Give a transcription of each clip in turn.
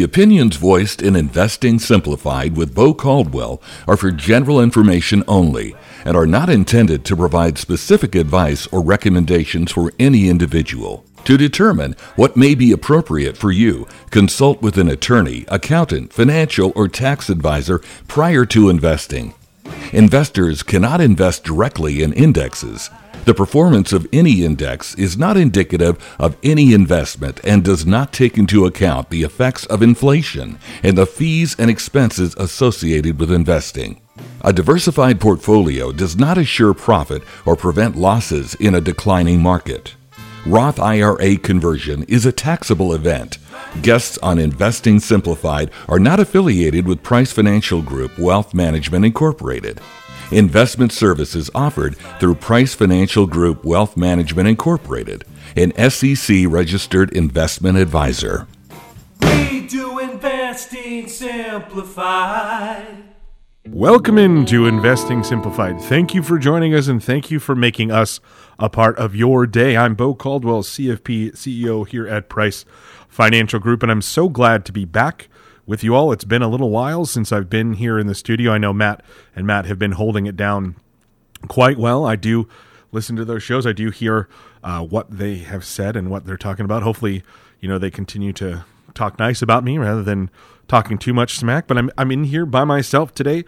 The opinions voiced in Investing Simplified with Bo Caldwell are for general information only and are not intended to provide specific advice or recommendations for any individual. To determine what may be appropriate for you, consult with an attorney, accountant, financial, or tax advisor prior to investing. Investors cannot invest directly in indexes. The performance of any index is not indicative of any investment and does not take into account the effects of inflation and the fees and expenses associated with investing. A diversified portfolio does not assure profit or prevent losses in a declining market. Roth IRA conversion is a taxable event. Guests on Investing Simplified are not affiliated with Price Financial Group Wealth Management Incorporated. Investment services offered through Price Financial Group Wealth Management Incorporated, an SEC-registered investment advisor. We do Investing Simplified. Welcome into Investing Simplified. Thank you for joining us, and thank you for making us a part of your day. I'm Bo Caldwell, CFP CEO here at Price Financial Group, and I'm so glad to be back with you all. It's been a little while since I've been here in the studio. I know Matt and Matt have been holding it down quite well. I do listen to those shows. I do hear what they have said and what they're talking about. Hopefully, you know, they continue to talk nice about me rather than talking too much smack, but I'm in here by myself today,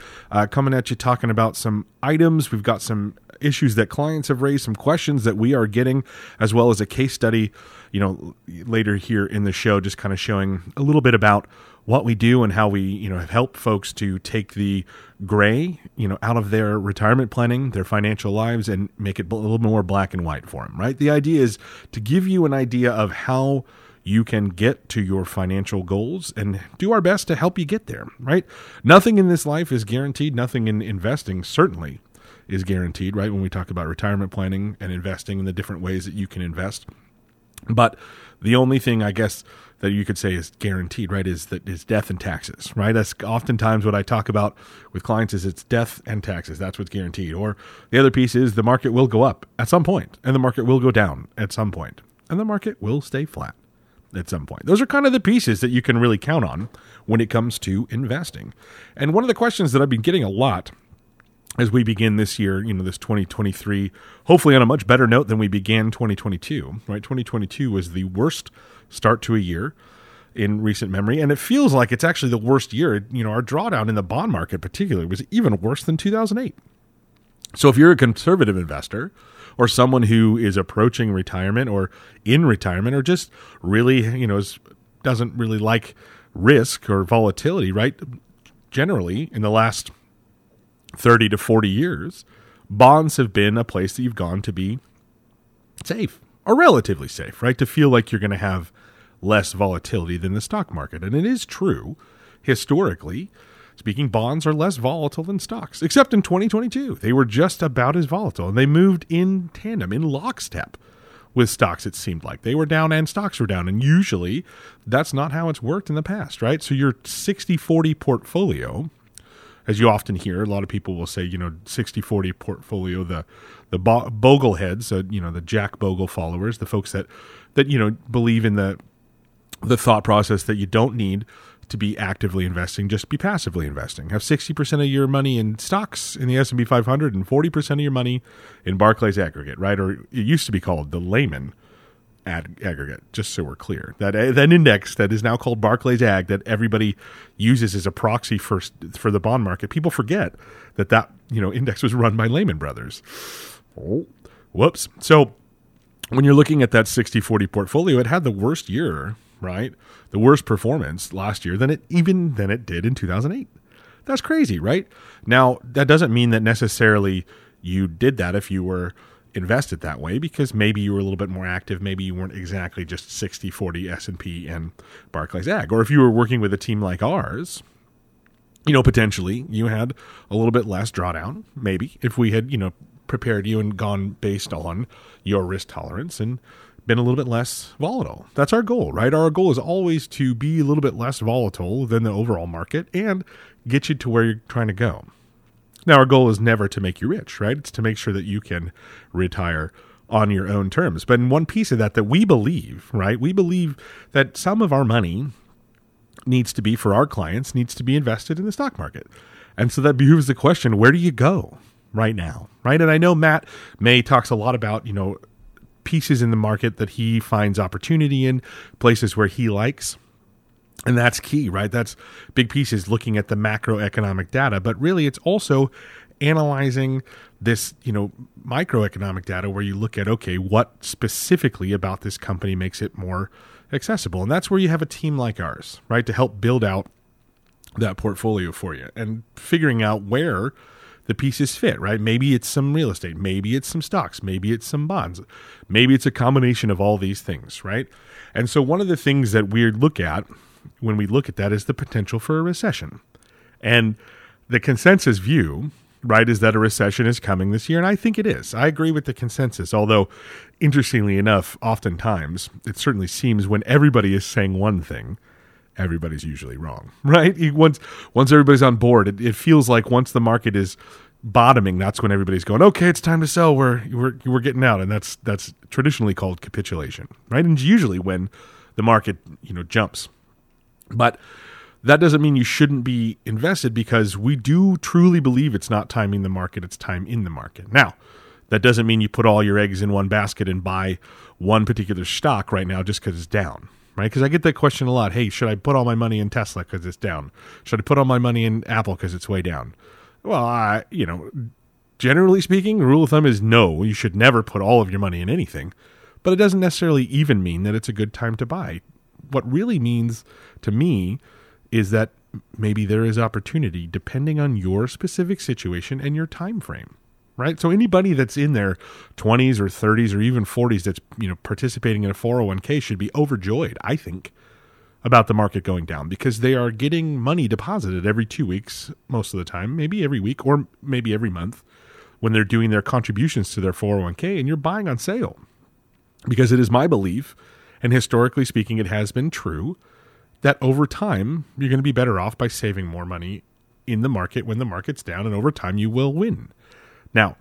coming at you talking about some items. We've got some issues that clients have raised, some questions that we are getting, as well as a case study, you know, later here in the show, just kind of showing a little bit about what we do and how we, you know, have helped folks to take the gray, you know, out of their retirement planning, their financial lives, and make it a little more black and white for them, right? The idea is to give you an idea of how you can get to your financial goals and do our best to help you get there, right? Nothing in this life is guaranteed. Nothing in investing certainly is guaranteed, right? When we talk about retirement planning and investing and the different ways that you can invest. But the only thing I guess that you could say is guaranteed, right, is death and taxes, right? That's oftentimes what I talk about with clients is it's death and taxes. That's what's guaranteed. Or the other piece is the market will go up at some point, and the market will go down at some point, and the market will stay flat at some point. Those are kind of the pieces that you can really count on when it comes to investing. And one of the questions that I've been getting a lot as we begin this year, you know, this 2023, hopefully on a much better note than we began 2022, right? 2022 was the worst start to a year in recent memory. And it feels like it's actually the worst year. You know, our drawdown in the bond market particularly was even worse than 2008. So if you're a conservative investor, or someone who is approaching retirement or in retirement, or just really, you know, doesn't really like risk or volatility, right? Generally, in the last 30 to 40 years, bonds have been a place that you've gone to be safe or relatively safe, right? To feel like you're going to have less volatility than the stock market. And it is true, historically speaking, bonds are less volatile than stocks, except in 2022. They were just about as volatile, and they moved in tandem, in lockstep with stocks, it seemed like. They were down and stocks were down, and usually that's not how it's worked in the past, right? So your 60-40 portfolio, as you often hear, a lot of people will say, you know, 60-40 portfolio, the Bogleheads, you know, the Jack Bogle followers, the folks that you know, believe in the thought process that you don't need to be actively investing, just be passively investing. Have 60% of your money in stocks in the S&P 500 and 40% of your money in Barclays aggregate, right? Or it used to be called the Lehman aggregate, just so we're clear. That index that is now called Barclays Ag that everybody uses as a proxy for the bond market. People forget that you know, index was run by Lehman Brothers. Oh, whoops. So when you're looking at that 60-40 portfolio, it had the worst year, right? The worst performance last year than it did in 2008. That's crazy, right? Now, that doesn't mean that necessarily you did that if you were invested that way, because maybe you were a little bit more active. Maybe you weren't exactly just 60-40 S&P and Barclays Ag. Or if you were working with a team like ours, you know, potentially you had a little bit less drawdown, maybe, if we had, you know, prepared you and gone based on your risk tolerance and been a little bit less volatile. That's our goal, right? Our goal is always to be a little bit less volatile than the overall market and get you to where you're trying to go. Now, our goal is never to make you rich, right? It's to make sure that you can retire on your own terms. But in one piece of that we believe, right? We believe that some of our money needs to be, for our clients, needs to be invested in the stock market. And so that behooves the question, where do you go right now, right? And I know Matt May talks a lot about, you know, pieces in the market that he finds opportunity in, places where he likes. And that's key, right? That's big pieces looking at the macroeconomic data, but really it's also analyzing this, you know, microeconomic data where you look at, okay, what specifically about this company makes it more accessible? And that's where you have a team like ours, right? To help build out that portfolio for you and figuring out where the pieces fit, right? Maybe it's some real estate, maybe it's some stocks, maybe it's some bonds, maybe it's a combination of all these things, right? And so one of the things that we look at when we look at that is the potential for a recession. And the consensus view, right, is that a recession is coming this year. And I think it is. I agree with the consensus, although interestingly enough, oftentimes it certainly seems when everybody is saying one thing, everybody's usually wrong, right? Once everybody's on board, it feels like once the market is bottoming, that's when everybody's going, okay, it's time to sell. We're getting out, and that's traditionally called capitulation, right? And usually when the market, you know, jumps, but that doesn't mean you shouldn't be invested, because we do truly believe it's not timing the market; it's time in the market. Now, that doesn't mean you put all your eggs in one basket and buy one particular stock right now just because it's down. Right? Because I get that question a lot. Hey, should I put all my money in Tesla because it's down? Should I put all my money in Apple because it's way down? Well, generally speaking, the rule of thumb is no, you should never put all of your money in anything. But it doesn't necessarily even mean that it's a good time to buy. What really means to me is that maybe there is opportunity depending on your specific situation and your time frame. Right? So anybody that's in their 20s or 30s or even 40s that's, you know, participating in a 401k should be overjoyed, I think, about the market going down, because they are getting money deposited every 2 weeks most of the time, maybe every week or maybe every month when they're doing their contributions to their 401k, and you're buying on sale. Because it is my belief, and historically speaking it has been true, that over time you're going to be better off by saving more money in the market when the market's down, and over time you will win. Now,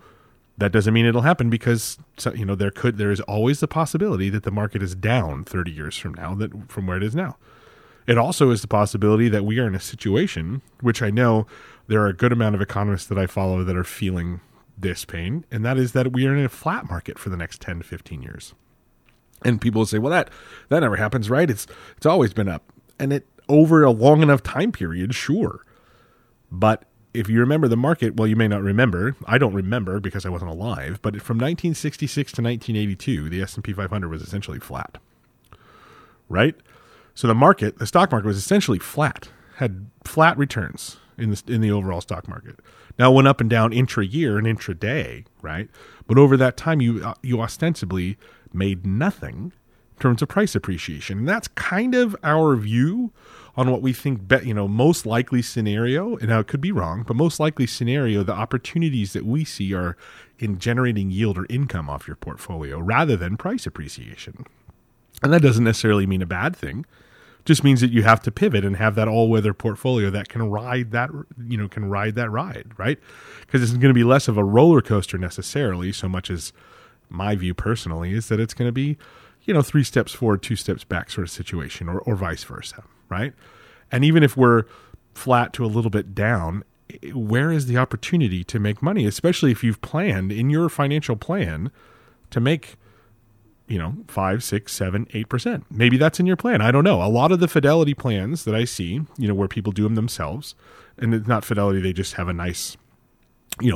that doesn't mean it'll happen, because, you know, there is always the possibility that the market is down 30 years from now from where it is now. It also is the possibility that we are in a situation, which I know there are a good amount of economists that I follow that are feeling this pain, and that is that we are in a flat market for the next 10 to 15 years. And people will say, well, that never happens, right? It's always been up. And it over a long enough time period, sure. But if you remember the market, well, you may not remember. I don't remember because I wasn't alive, but from 1966 to 1982, the S&P 500 was essentially flat, right? So the stock market was essentially flat, had flat returns in the overall stock market. Now it went up and down intra-year and intra-day, right? But over that time, you ostensibly made nothing in terms of price appreciation. And that's kind of our view on what we think, most likely scenario, and now it could be wrong, but most likely scenario, the opportunities that we see are in generating yield or income off your portfolio rather than price appreciation. And that doesn't necessarily mean a bad thing. It just means that you have to pivot and have that all-weather portfolio that can ride that, ride, right? Because it's going to be less of a roller coaster necessarily, so much as my view personally is that it's going to be, three steps forward, two steps back sort of situation, or vice versa. Right? And even if we're flat to a little bit down, where is the opportunity to make money, especially if you've planned in your financial plan to make, 5, 6, 7, 8%. Maybe that's in your plan. I don't know. A lot of the Fidelity plans that I see, where people do them themselves, and it's not Fidelity, they just have a nice,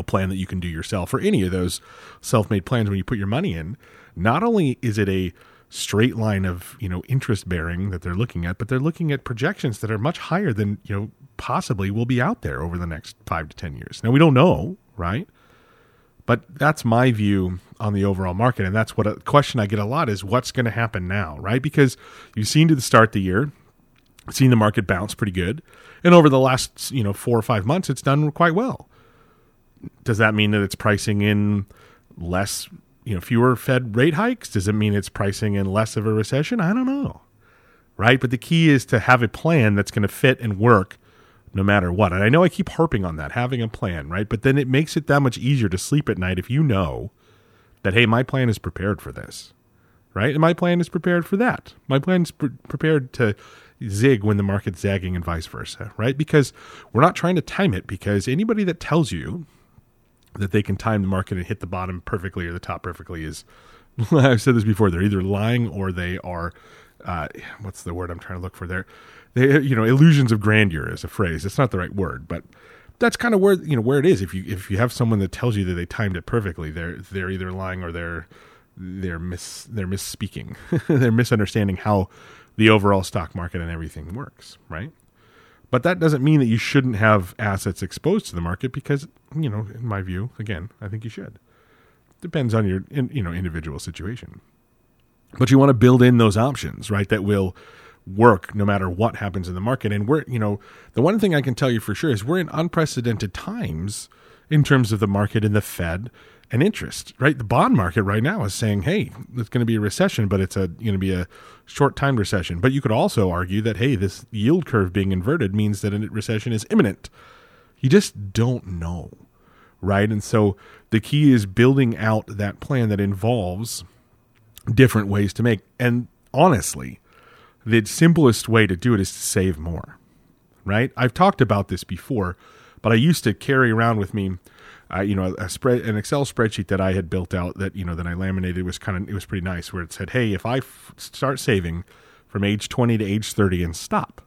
plan that you can do yourself, or any of those self-made plans when you put your money in, not only is it a straight line of, interest bearing that they're looking at, but they're looking at projections that are much higher than, possibly will be out there over the next 5 to 10 years. Now we don't know, right? But that's my view on the overall market. And that's what a question I get a lot is, what's going to happen now, right? Because you've seen to the start of the year, seen the market bounce pretty good. And over the last, 4 or 5 months, it's done quite well. Does that mean that it's pricing in less, fewer Fed rate hikes? Does it mean it's pricing in less of a recession? I don't know, right? But the key is to have a plan that's going to fit and work no matter what. And I know I keep harping on that, having a plan, right? But then it makes it that much easier to sleep at night if you know that, hey, my plan is prepared for this, right? And my plan is prepared for that. My plan is prepared to zig when the market's zagging and vice versa, right? Because we're not trying to time it, because anybody that tells you that they can time the market and hit the bottom perfectly or the top perfectly is, I've said this before, they're either lying or they are, what's the word I'm trying to look for there? They, you know, illusions of grandeur is a phrase. It's not the right word, but that's kind of where, you know, where it is. If you have someone that tells you that they timed it perfectly, they're either lying or they're misspeaking. They're misunderstanding how the overall stock market and everything works, right? But that doesn't mean that you shouldn't have assets exposed to the market, because, you know, in my view, again, I think you should. Depends on your, you know, individual situation. But you want to build in those options, right, that will work no matter what happens in the market. And we're, you know, the one thing I can tell you for sure is we're in unprecedented times in terms of the market and the Fed and interest, right? The bond market right now is saying, hey, it's going to be a recession, but it's going to be a short-timed recession. But you could also argue that, hey, this yield curve being inverted means that a recession is imminent. You just don't know, right? And so the key is building out that plan that involves different ways to make. And honestly, the simplest way to do it is to save more, right? I've talked about this before, but I used to carry around with me, you know, an Excel spreadsheet that I had built out that, you know, that I laminated. It was pretty nice, where it said, hey, if I start saving from age 20 to age 30 and stop,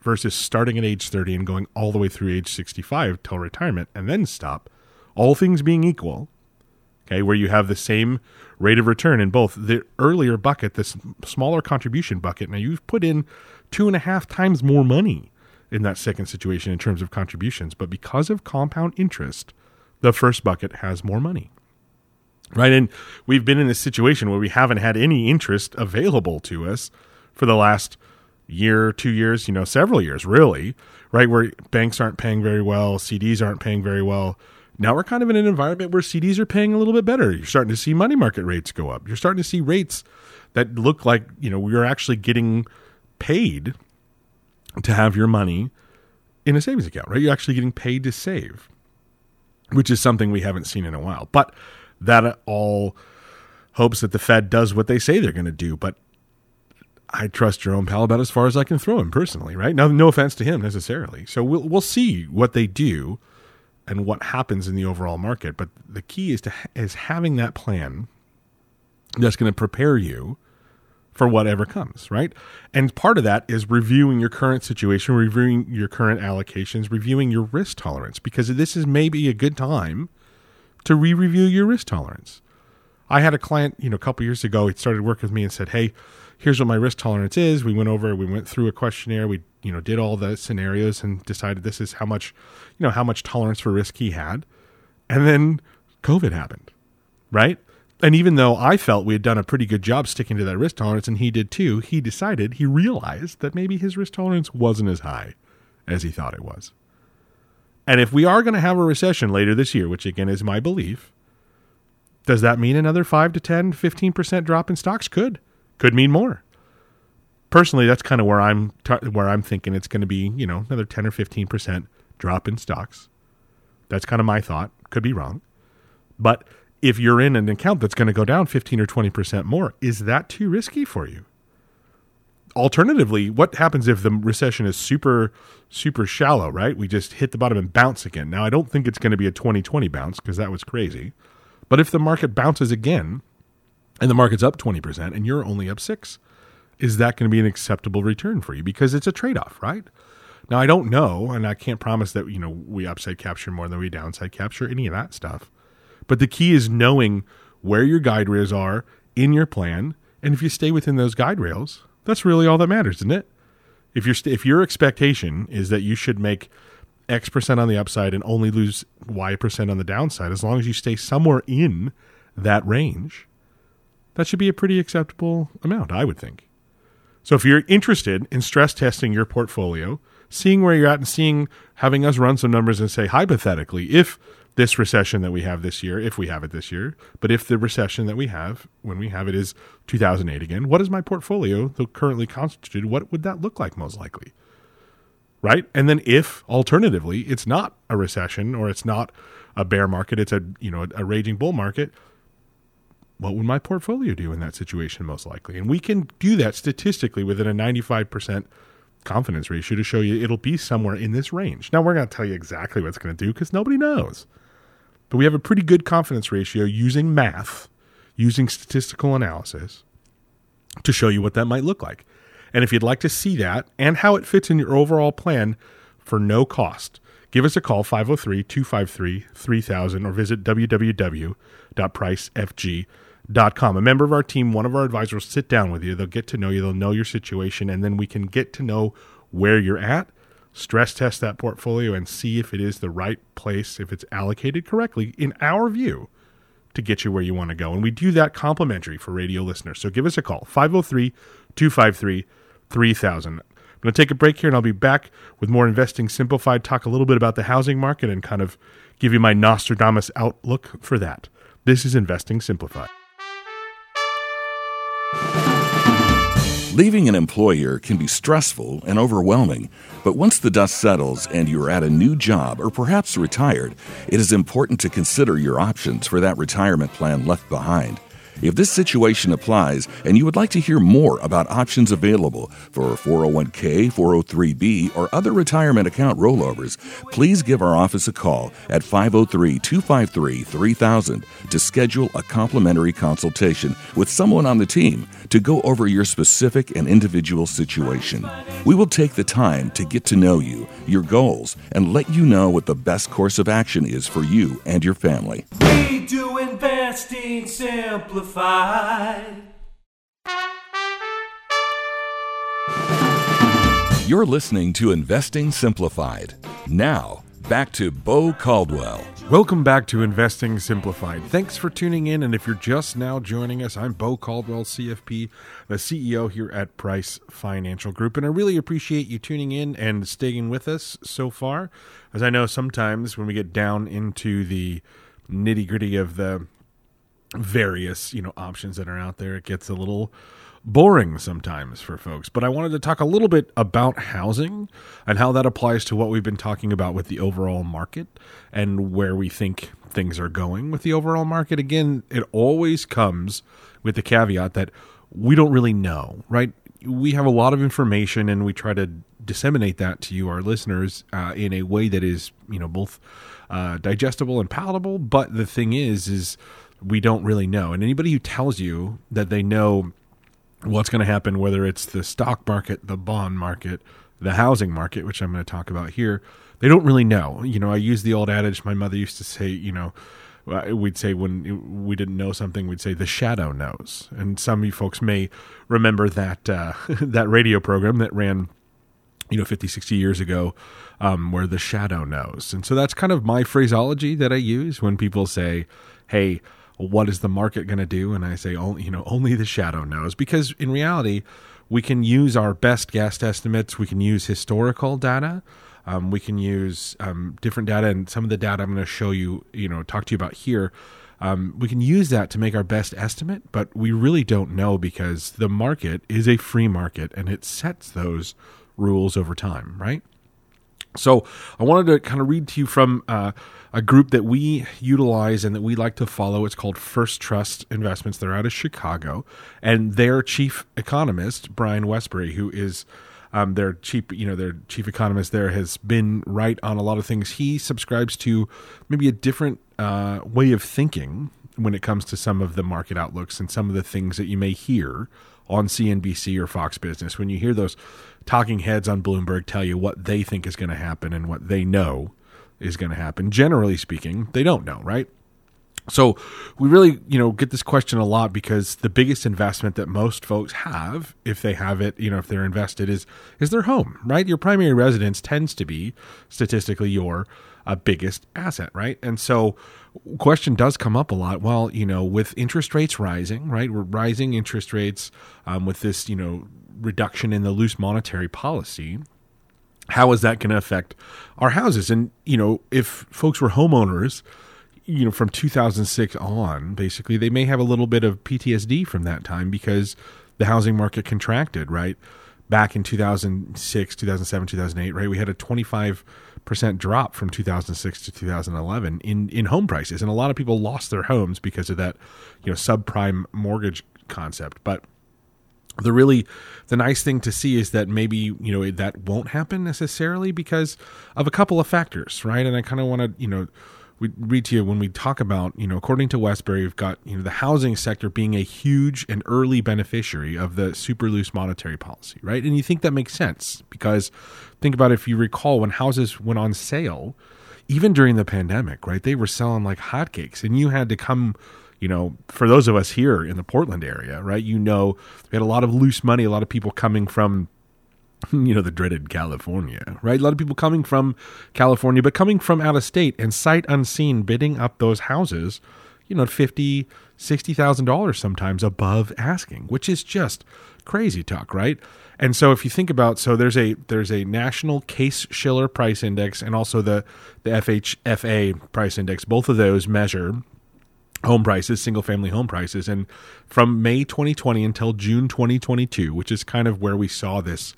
versus starting at age 30 and going all the way through age 65 till retirement and then stop, all things being equal, okay, where you have the same rate of return in both the earlier bucket, this smaller contribution bucket. Now you've put in 2.5 times more money in that second situation in terms of contributions, but because of compound interest, the first bucket has more money, right? And we've been in this situation where we haven't had any interest available to us for the last year, 2 years, you know, several years really, right? Where banks aren't paying very well, CDs aren't paying very well. Now we're kind of in an environment where CDs are paying a little bit better. You're starting to see money market rates go up. You're starting to see rates that look like, you know, we're actually getting paid to have your money in a savings account, right? You're actually getting paid to save, which is something we haven't seen in a while. But that all hopes that the Fed does what they say they're going to do. But I trust Jerome Powell about as far as I can throw him personally, right? Now, no offense to him necessarily. So we'll see what they do and what happens in the overall market. But the key is having that plan that's going to prepare you for whatever comes, right? And part of that is reviewing your current situation, reviewing your current allocations, reviewing your risk tolerance, because this is maybe a good time to re-review your risk tolerance. I had a client, you know, a couple years ago, he started working with me and said, hey, here's what my risk tolerance is. We went through a questionnaire. We, you know, did all the scenarios and decided this is how much, you know, how much tolerance for risk he had. And then COVID happened, right? And even though I felt we had done a pretty good job sticking to that risk tolerance, and he did too, he realized that maybe his risk tolerance wasn't as high as he thought it was. And if we are going to have a recession later this year, which again is my belief, does that mean another 5 to 10, 15% drop in stocks? Could mean more. Personally, that's kind of where I'm thinking it's going to be, you know, another 10 or 15% drop in stocks. That's kind of my thought. Could be wrong. But if you're in an account that's going to go down 15 or 20% more, is that too risky for you? Alternatively, what happens if the recession is super, super shallow, right? We just hit the bottom and bounce again. Now, I don't think it's going to be a 2020 bounce, because that was crazy. But if the market bounces again and the market's up 20% and you're only up 6%, is that going to be an acceptable return for you? Because it's a trade-off, right? Now, I don't know, and I can't promise that, you know, we upside capture more than we downside capture, any of that stuff. But the key is knowing where your guide rails are in your plan. And if you stay within those guide rails, that's really all that matters, isn't it? If your expectation is that you should make X percent on the upside and only lose Y percent on the downside, as long as you stay somewhere in that range, that should be a pretty acceptable amount, I would think. So if you're interested in stress testing your portfolio, seeing where you're at and having us run some numbers and say, hypothetically, if this recession that we have this year, if we have it this year, but if the recession that we have, when we have it, is 2008 again, what is my portfolio currently constituted? What would that look like most likely? Right? And then if, alternatively, it's not a recession or it's not a bear market, it's a raging bull market, what would my portfolio do in that situation most likely? And we can do that statistically within a 95% confidence ratio to show you it'll be somewhere in this range. Now, we're going to tell you exactly what it's going to do because nobody knows. But we have a pretty good confidence ratio using math, using statistical analysis to show you what that might look like. And if you'd like to see that and how it fits in your overall plan for no cost, give us a call, 503-253-3000, or visit www.pricefg.com. A member of our team, one of our advisors, will sit down with you. They'll get to know you. They'll know your situation, and then we can get to know where you're at, stress test that portfolio, and see if it is the right place, if it's allocated correctly, in our view, to get you where you want to go. And we do that complimentary for radio listeners. So give us a call, 503-253-3000. I'm going to take a break here, and I'll be back with more Investing Simplified, talk a little bit about the housing market, and kind of give you my Nostradamus outlook for that. This is Investing Simplified. Leaving an employer can be stressful and overwhelming, but once the dust settles and you're at a new job or perhaps retired, it is important to consider your options for that retirement plan left behind. If this situation applies and you would like to hear more about options available for 401k, 403b, or other retirement account rollovers, please give our office a call at 503-253-3000 to schedule a complimentary consultation with someone on the team to go over your specific and individual situation. We will take the time to get to know you, your goals, and let you know what the best course of action is for you and your family. We do Investing Simplified. You're listening to Investing Simplified. Now, back to Bo Caldwell. Welcome back to Investing Simplified. Thanks for tuning in, and if you're just now joining us, I'm Bo Caldwell, CFP, the CEO here at Price Financial Group, and I really appreciate you tuning in and staying with us so far, as I know sometimes when we get down into the nitty-gritty of the various, options that are out there, it gets a little boring sometimes for folks. But I wanted to talk a little bit about housing and how that applies to what we've been talking about with the overall market and where we think things are going with the overall market. Again, it always comes with the caveat that we don't really know, right? We have a lot of information, and we try to disseminate that to you, our listeners, in a way that is, both digestible and palatable. But the thing is we don't really know. And anybody who tells you that they know what's going to happen, whether it's the stock market, the bond market, the housing market, which I'm going to talk about here, they don't really know. I use the old adage my mother used to say, we'd say when we didn't know something, we'd say the shadow knows. And some of you folks may remember that that radio program that ran 50, 60 years ago, where the shadow knows. And so that's kind of my phraseology that I use when people say, hey, what is the market going to do? And I say, only the shadow knows, because in reality, we can use our best guess estimates. We can use historical data. We can use different data, and some of the data I'm going to show you, talk to you about here. We can use that to make our best estimate, but we really don't know, because the market is a free market and it sets those rules over time, right? So I wanted to kind of read to you from a group that we utilize and that we like to follow. It's called First Trust Investments. They're out of Chicago, and their chief economist, Brian Westbury, who is their chief economist there, has been right on a lot of things. He subscribes to maybe a different way of thinking when it comes to some of the market outlooks and some of the things that you may hear on CNBC or Fox Business. When you hear those talking heads on Bloomberg tell you what they think is going to happen and what they know is going to happen, generally speaking, they don't know, right? So we really, get this question a lot, because the biggest investment that most folks have, if they have it, if they're invested, is their home, right? Your primary residence tends to be statistically your biggest asset, right? And so question does come up a lot. Well, with interest rates rising, right? We're rising interest rates with this, reduction in the loose monetary policy. How is that going to affect our houses? And, if folks were homeowners, from 2006 on, basically, they may have a little bit of PTSD from that time, because the housing market contracted, right? back in 2006, 2007, 2008, right? We had a 25% drop from 2006 to 2011 in home prices. And a lot of people lost their homes because of that, you know, subprime mortgage concept. But the nice thing to see is that maybe, you know, that won't happen necessarily because of a couple of factors, right? And I kind of want to, you know, we read to you when we talk about, you know, according to Westbury, we've got, you know, the housing sector being a huge and early beneficiary of the super loose monetary policy, right? And you think that makes sense because think about if you recall when houses went on sale, even during the pandemic, right? They were selling like hotcakes and you had to come, you know, for those of us here in the Portland area, right? You know, we had a lot of loose money, a lot of people coming from, you know, the dreaded California, right? A lot of people coming from California, but coming from out of state and sight unseen bidding up those houses, you know, $50,000, $60,000 sometimes above asking, which is just crazy talk, right? And so if you think about, so there's a national Case-Shiller Price Index and also the FHFA Price Index. Both of those measure home prices, single family home prices. And from May 2020 until June 2022, which is kind of where we saw this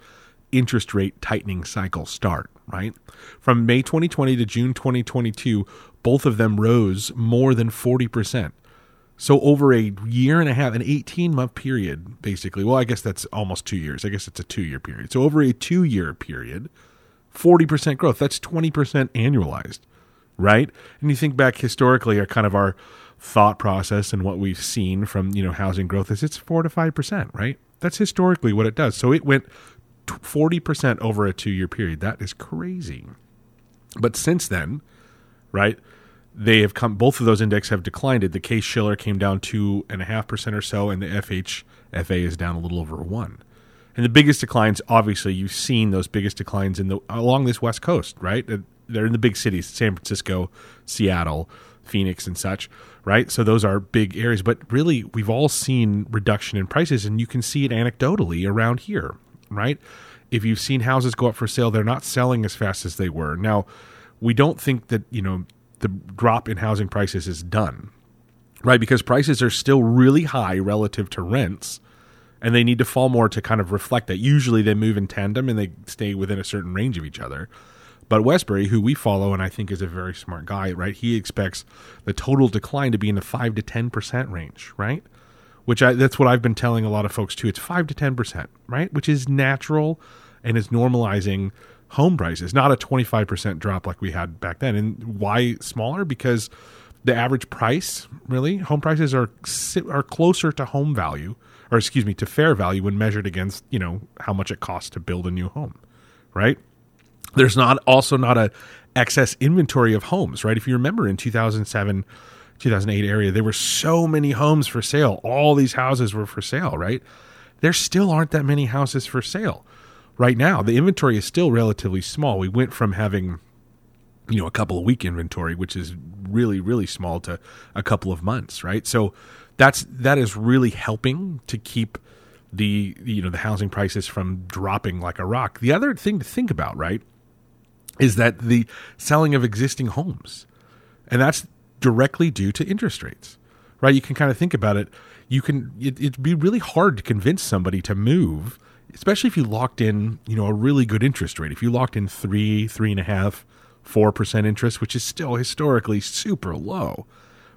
interest rate tightening cycle start, right? From May 2020 to June 2022, both of them rose more than 40%. So over a year and a half, an 18-month period, basically, well, I guess that's almost 2 years. I guess it's a 2-year period. So over a 2-year period, 40% growth, that's 20% annualized, right? And you think back historically are kind of our thought process and what we've seen from, you know, housing growth is it's 4 to 5%, right? That's historically what it does. So it went 40% over a 2-year period. That is crazy. But since then, right, they have come, both of those index have declined. The Case-Shiller came down 2.5% or so, and the FHFA is down a little over 1%. And the biggest declines, obviously, you've seen those biggest declines in along this West Coast, right? They're in the big cities, San Francisco, Seattle, Phoenix and such, right? So those are big areas, but really we've all seen reduction in prices and you can see it anecdotally around here, right? If you've seen houses go up for sale, they're not selling as fast as they were. Now, we don't think that, you know, the drop in housing prices is done, right? Because prices are still really high relative to rents and they need to fall more to kind of reflect that. Usually they move in tandem and they stay within a certain range of each other. But Westbury, who we follow and I think is a very smart guy, right? He expects the total decline to be in the 5 to 10% range, right? Which that's what I've been telling a lot of folks too. It's 5 to 10%, right? Which is natural and is normalizing home prices, not a 25% drop like we had back then. And why smaller? Because the average price, really, home prices are closer to home value, or excuse me, to fair value when measured against, you know, how much it costs to build a new home, right? There's not a excess inventory of homes, right? If you remember in 2007, 2008 area, there were so many homes for sale. All these houses were for sale, right? There still aren't that many houses for sale right now. The inventory is still relatively small. We went from having, you know, a couple of week inventory, which is really, really small, to a couple of months, right? So that is really helping to keep the housing prices from dropping like a rock. The other thing to think about, right, is that the selling of existing homes, and that's directly due to interest rates, right? You can kind of think about it. It'd be really hard to convince somebody to move, especially if you locked in, you know, a really good interest rate. If you locked in 3.5%, 4% interest, which is still historically super low,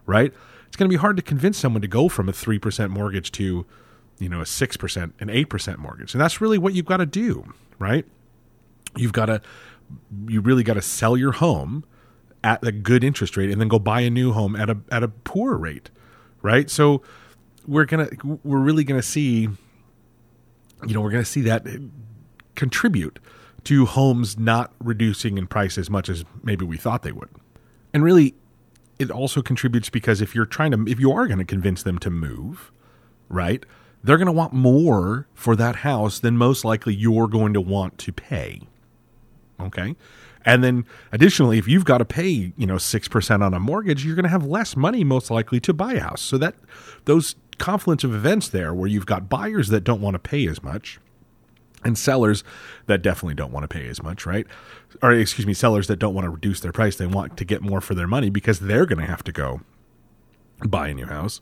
right? It's going to be hard to convince someone to go from a 3% mortgage to, you know, a 6%, an 8% mortgage. And that's really what you've got to do, right? You really got to sell your home at a good interest rate and then go buy a new home at a poor rate, right? So we're really going to see, you know, we're going to see that contribute to homes not reducing in price as much as maybe we thought they would. And really it also contributes because if you are going to convince them to move, right? They're going to want more for that house than most likely you're going to want to pay. Okay. And then additionally, if you've got to pay, you know, 6% on a mortgage, you're going to have less money most likely to buy a house. So that those confluence of events there where you've got buyers that don't want to pay as much and sellers that definitely don't want to pay as much, right? Or excuse me, sellers that don't want to reduce their price. They want to get more for their money because they're going to have to go buy a new house.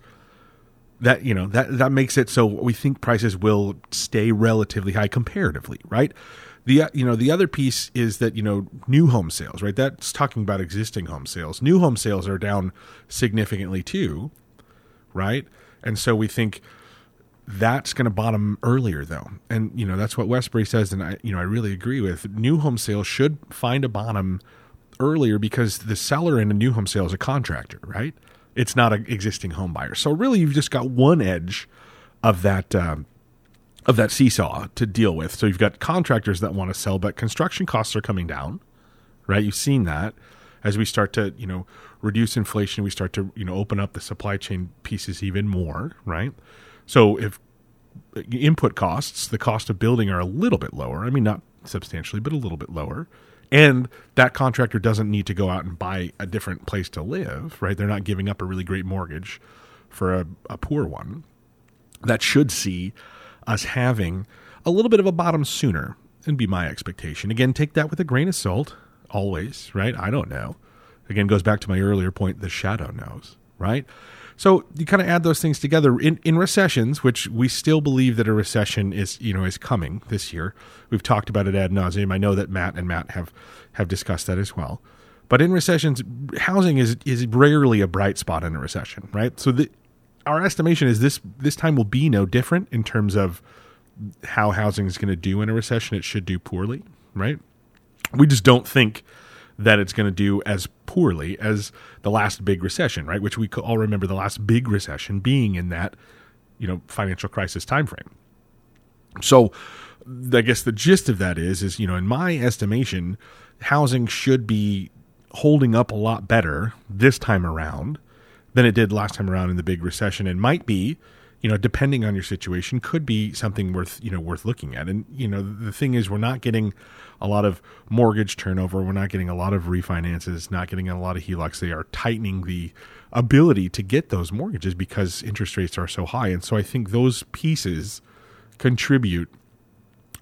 that, you know, that makes it so we think prices will stay relatively high comparatively, right? The other piece is that, new home sales, right? That's talking about existing home sales. New home sales are down significantly too, right? And so we think that's going to bottom earlier though. And, that's what Westbury says. And I really agree with. New home sales should find a bottom earlier because the seller in a new home sale is a contractor, right? It's not an existing home buyer. So really you've just got one edge of that seesaw to deal with. So you've got contractors that want to sell, but construction costs are coming down, right? You've seen that as we start to, reduce inflation, we start to, open up the supply chain pieces even more, right? So if input costs, the cost of building are a little bit lower, I mean, not substantially, but a little bit lower. And that contractor doesn't need to go out and buy a different place to live, right? They're not giving up a really great mortgage for a poor one. That should see us having a little bit of a bottom sooner and be my expectation. Again, take that with a grain of salt always, right? I don't know. Again, goes back to my earlier point, the shadow knows, right? So you kind of add those things together in recessions, which we still believe that a recession is coming this year. We've talked about it ad nauseum. I know that Matt and Matt have discussed that as well. But in recessions, housing is rarely a bright spot in a recession, right? So our estimation is this time will be no different in terms of how housing is going to do in a recession. It should do poorly, right? We just don't think that it's going to do as poorly as the last big recession, right? Which we all remember the last big recession being in that, financial crisis timeframe. So I guess the gist of that is, in my estimation, housing should be holding up a lot better this time around than it did last time around in the big recession, and might be, depending on your situation, could be something worth looking at. And, the thing is, we're not getting a lot of mortgage turnover. We're not getting a lot of refinances, not getting a lot of HELOCs. They are tightening the ability to get those mortgages because interest rates are so high. And so I think those pieces contribute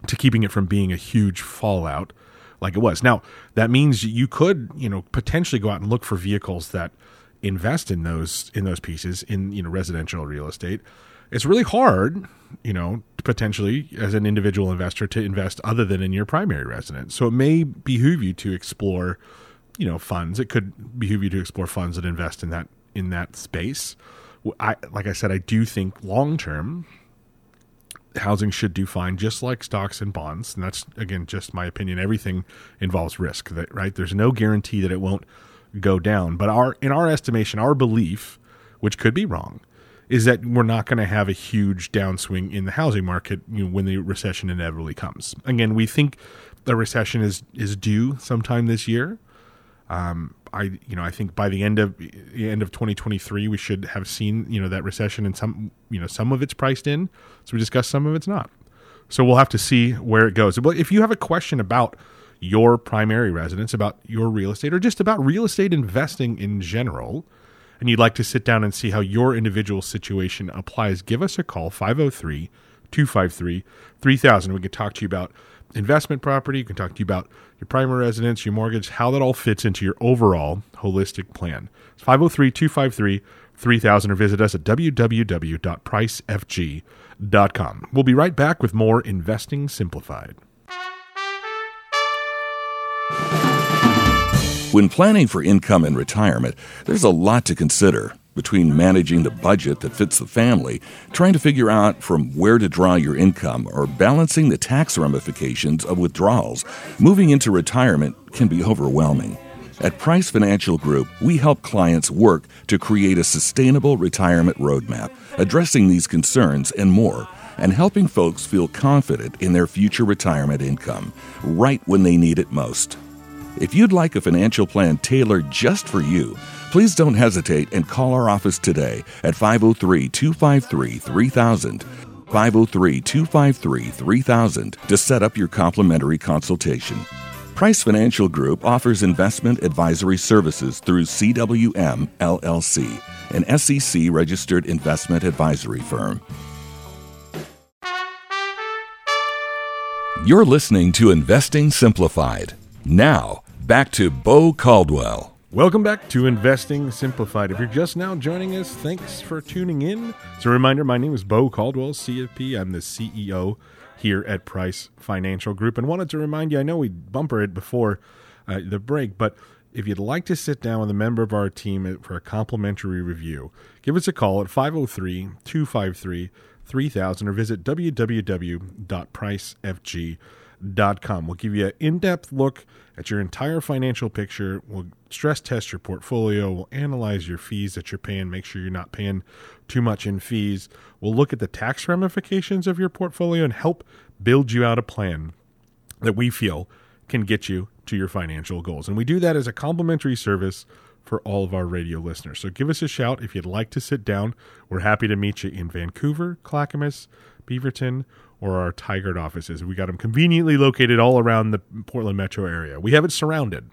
to keeping it from being a huge fallout like it was. Now, that means you could, potentially go out and look for vehicles that invest in those pieces in residential real estate. It's really hard, potentially as an individual investor to invest other than in your primary residence. So it may behoove you to explore, funds. It could behoove you to explore funds that invest in that space. Like I said, I do think long term housing should do fine, just like stocks and bonds. And that's again just my opinion. Everything involves risk, right? There's no guarantee that it won't go down. But in our estimation, our belief, which could be wrong, is that we're not going to have a huge downswing in the housing market when the recession inevitably comes. Again, we think the recession is due sometime this year. I think by the end of 2023, we should have seen that recession, and some of it's priced in. So we discussed some of it's not. So we'll have to see where it goes. But if you have a question about your primary residence, about your real estate, or just about real estate investing in general, and you'd like to sit down and see how your individual situation applies, give us a call, 503-253-3000. We can talk to you about investment property. We can talk to you about your primary residence, your mortgage, how that all fits into your overall holistic plan. It's 503-253-3000, or visit us at www.pricefg.com. We'll be right back with more Investing Simplified. When planning for income and retirement, there's a lot to consider between managing the budget that fits the family, trying to figure out from where to draw your income, or balancing the tax ramifications of withdrawals. Moving into retirement can be overwhelming. At Price Financial Group, we help clients work to create a sustainable retirement roadmap, addressing these concerns and more, and helping folks feel confident in their future retirement income, right when they need it most. If you'd like a financial plan tailored just for you, please don't hesitate and call our office today at 503-253-3000, 503-253-3000 to set up your complimentary consultation. Price Financial Group offers investment advisory services through CWM LLC, an SEC-registered investment advisory firm. You're listening to Investing Simplified. Now, back to Bo Caldwell Welcome back to Investing Simplified. If you're just now joining us, thanks for tuning in. As a reminder, my name is Bo Caldwell, CFP. I'm the CEO here at Price Financial Group. And wanted to remind you, I know we bumper it before the break, but if you'd like to sit down with a member of our team for a complimentary review, give us a call at 503-253-3000 or visit www.pricefg.com. We'll give you an in-depth look at your entire financial picture. We'll stress test your portfolio. We'll analyze your fees that you're paying. Make sure you're not paying too much in fees. We'll look at the tax ramifications of your portfolio and help build you out a plan that we feel can get you to your financial goals. And we do that as a complimentary service for all of our radio listeners. So give us a shout if you'd like to sit down. We're happy to meet you in Vancouver, Clackamas, Beaverton, or our Tigard offices. We got them conveniently located all around the Portland metro area. We have it surrounded,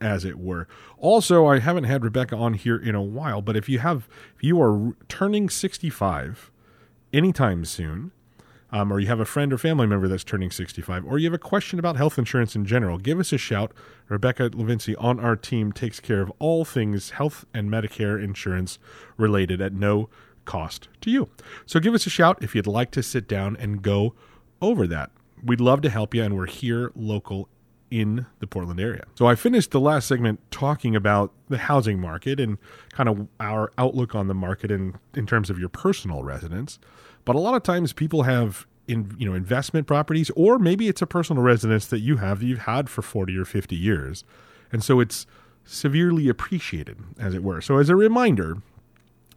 as it were. Also, I haven't had Rebecca on here in a while, but if you are turning 65 anytime soon, or you have a friend or family member that's turning 65, or you have a question about health insurance in general, give us a shout. Rebecca LaVinci on our team takes care of all things health and Medicare insurance related at no cost to you. So give us a shout if you'd like to sit down and go over that. We'd love to help you, and we're here local in the Portland area. So I finished the last segment talking about the housing market and kind of our outlook on the market in terms of your personal residence. But a lot of times people have investment properties, or maybe it's a personal residence that you have that you've had for 40 or 50 years. And so it's severely appreciated, as it were. So as a reminder,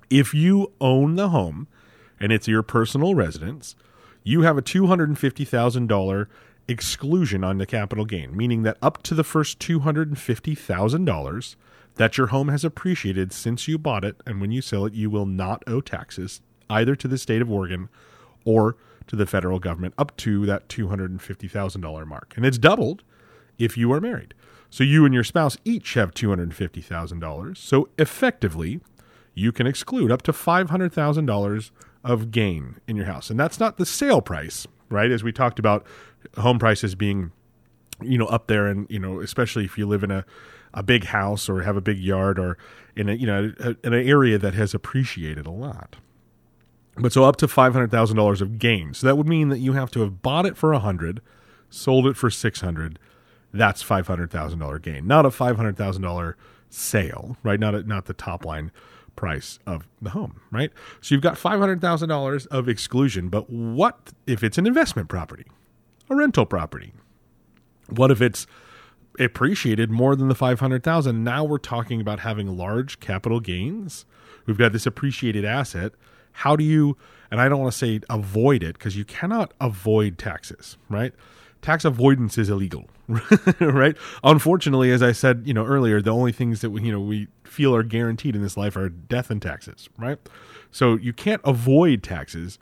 if you own the home and it's your personal residence, you have a $250,000 exclusion on the capital gain, meaning that up to the first $250,000 that your home has appreciated since you bought it, and when you sell it, you will not owe taxes either to the state of Oregon or to the federal government up to that $250,000 mark. And it's doubled if you are married. So you and your spouse each have $250,000. So effectively, you can exclude up to $500,000 of gain in your house. And that's not the sale price, right? As we talked about home prices being, up there, and, especially if you live in a big house or have a big yard or in an area that has appreciated a lot. But so up to $500,000 of gain. So that would mean that you have to have bought it for $100,000, sold it for $600,000. That's $500,000 gain, not a $500,000 sale, right? Not the top line price of the home, right? So you've got $500,000 of exclusion, but what if it's an investment property, a rental property? What if it's appreciated more than the $500,000? Now we're talking about having large capital gains. We've got this appreciated asset. How do you, and I don't want to say avoid it, because you cannot avoid taxes, right? Tax avoidance is illegal, right? Unfortunately, as I said, earlier, the only things that we feel are guaranteed in this life are death and taxes, right? So you can't avoid taxes,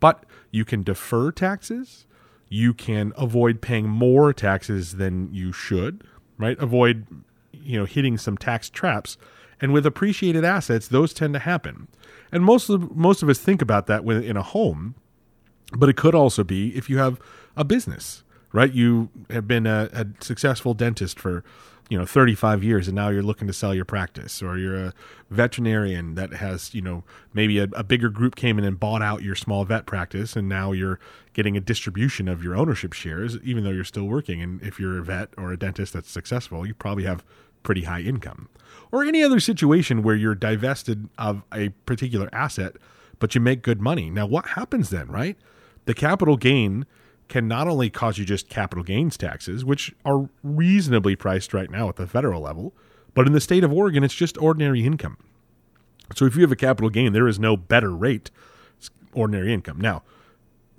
but you can defer taxes. You can avoid paying more taxes than you should, right? Avoid, hitting some tax traps. And with appreciated assets, those tend to happen. And most of us think about that in a home, but it could also be if you have a business, right? You have been a successful dentist for, 35 years, and now you're looking to sell your practice, or you're a veterinarian that has, maybe a bigger group came in and bought out your small vet practice, and now you're getting a distribution of your ownership shares, even though you're still working. And if you're a vet or a dentist that's successful, you probably have pretty high income. Or any other situation where you're divested of a particular asset, but you make good money. Now, what happens then, right? The capital gain can not only cause you just capital gains taxes, which are reasonably priced right now at the federal level, but in the state of Oregon, it's just ordinary income. So if you have a capital gain, there is no better rate. It's ordinary income. Now,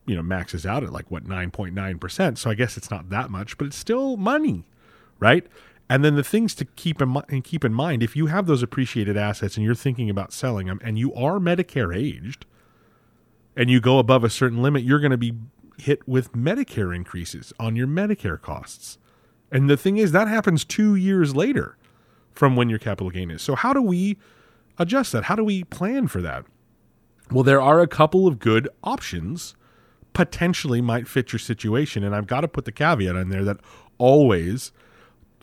maxes out at 9.9%. So I guess it's not that much, but it's still money, right? And then the things to keep in mind, if you have those appreciated assets and you're thinking about selling them and you are Medicare aged and you go above a certain limit, you're going to be hit with Medicare increases on your Medicare costs. And the thing is, that happens 2 years later from when your capital gain is. So how do we adjust that? How do we plan for that? Well, there are a couple of good options potentially might fit your situation. And I've got to put the caveat in there that always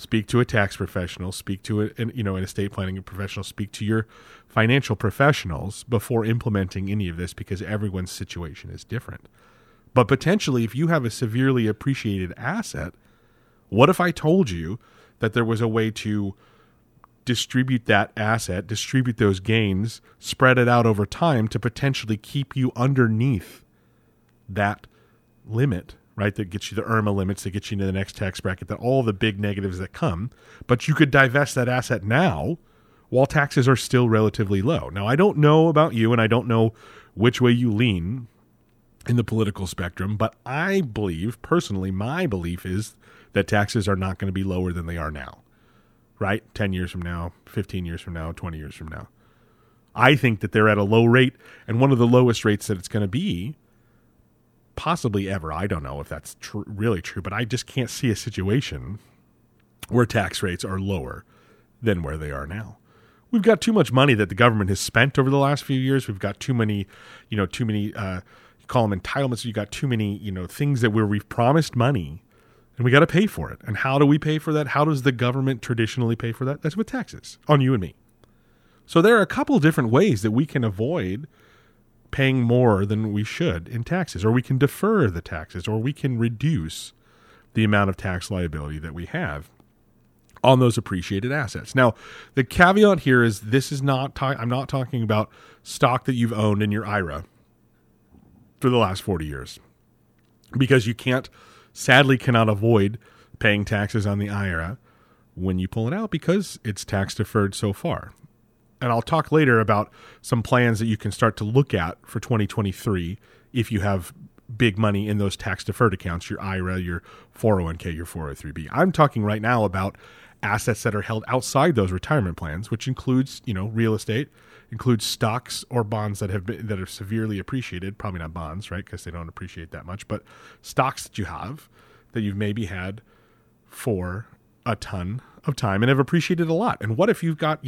speak to a tax professional, speak to an estate planning professional, speak to your financial professionals before implementing any of this, because everyone's situation is different. But potentially, if you have a severely appreciated asset, what if I told you that there was a way to distribute that asset, distribute those gains, spread it out over time to potentially keep you underneath that limit, right? That gets you the IRMA limits, that gets you into the next tax bracket, that all the big negatives that come. But you could divest that asset now while taxes are still relatively low. Now, I don't know about you, and I don't know which way you lean in the political spectrum, but I believe, personally, my belief is that taxes are not going to be lower than they are now, right? 10 years from now, 15 years from now, 20 years from now. I think that they're at a low rate, and one of the lowest rates that it's going to be possibly ever. I don't know if that's really true, but I just can't see a situation where tax rates are lower than where they are now. We've got too much money that the government has spent over the last few years. We've got too many, call them entitlements. You've got too many, things that we've promised money, and we got to pay for it. And how do we pay for that? How does the government traditionally pay for that? That's with taxes on you and me. So there are a couple different ways that we can avoid paying more than we should in taxes, or we can defer the taxes, or we can reduce the amount of tax liability that we have on those appreciated assets. Now, the caveat here is this is not, I'm not talking about stock that you've owned in your IRA for the last 40 years, because you sadly cannot avoid paying taxes on the IRA when you pull it out, because it's tax deferred so far. And I'll talk later about some plans that you can start to look at for 2023 if you have big money in those tax-deferred accounts, your IRA, your 401k, your 403b. I'm talking right now about assets that are held outside those retirement plans, which includes, real estate, includes stocks or bonds that are severely appreciated, probably not bonds, right, because they don't appreciate that much, but stocks that you have that you've maybe had for a ton of time and have appreciated a lot. And what if you've got,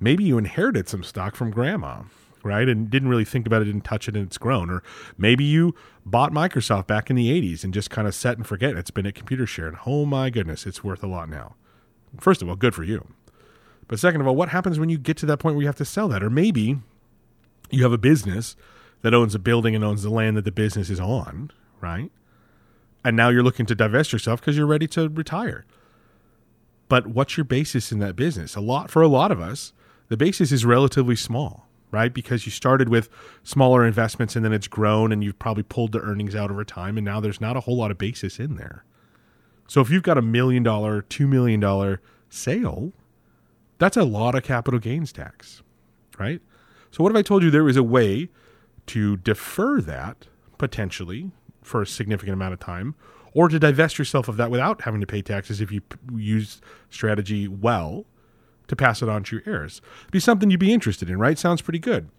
maybe you inherited some stock from grandma, right? And didn't really think about it, didn't touch it, and it's grown. Or maybe you bought Microsoft back in the 80s and just kind of set and forget. It's been at Computershare, and oh my goodness, it's worth a lot now. First of all, good for you. But second of all, what happens when you get to that point where you have to sell that? Or maybe you have a business that owns a building and owns the land that the business is on, right? And now you're looking to divest yourself because you're ready to retire. But what's your basis in that business? For a lot of us, the basis is relatively small, right? Because you started with smaller investments and then it's grown and you've probably pulled the earnings out over time, and now there's not a whole lot of basis in there. So if you've got $1 million, $2 million sale, that's a lot of capital gains tax, right? So what if I told you there was a way to defer that potentially for a significant amount of time, or to divest yourself of that without having to pay taxes if you use strategy well to pass it on to your heirs? It'd be something you'd be interested in, right? Sounds pretty good.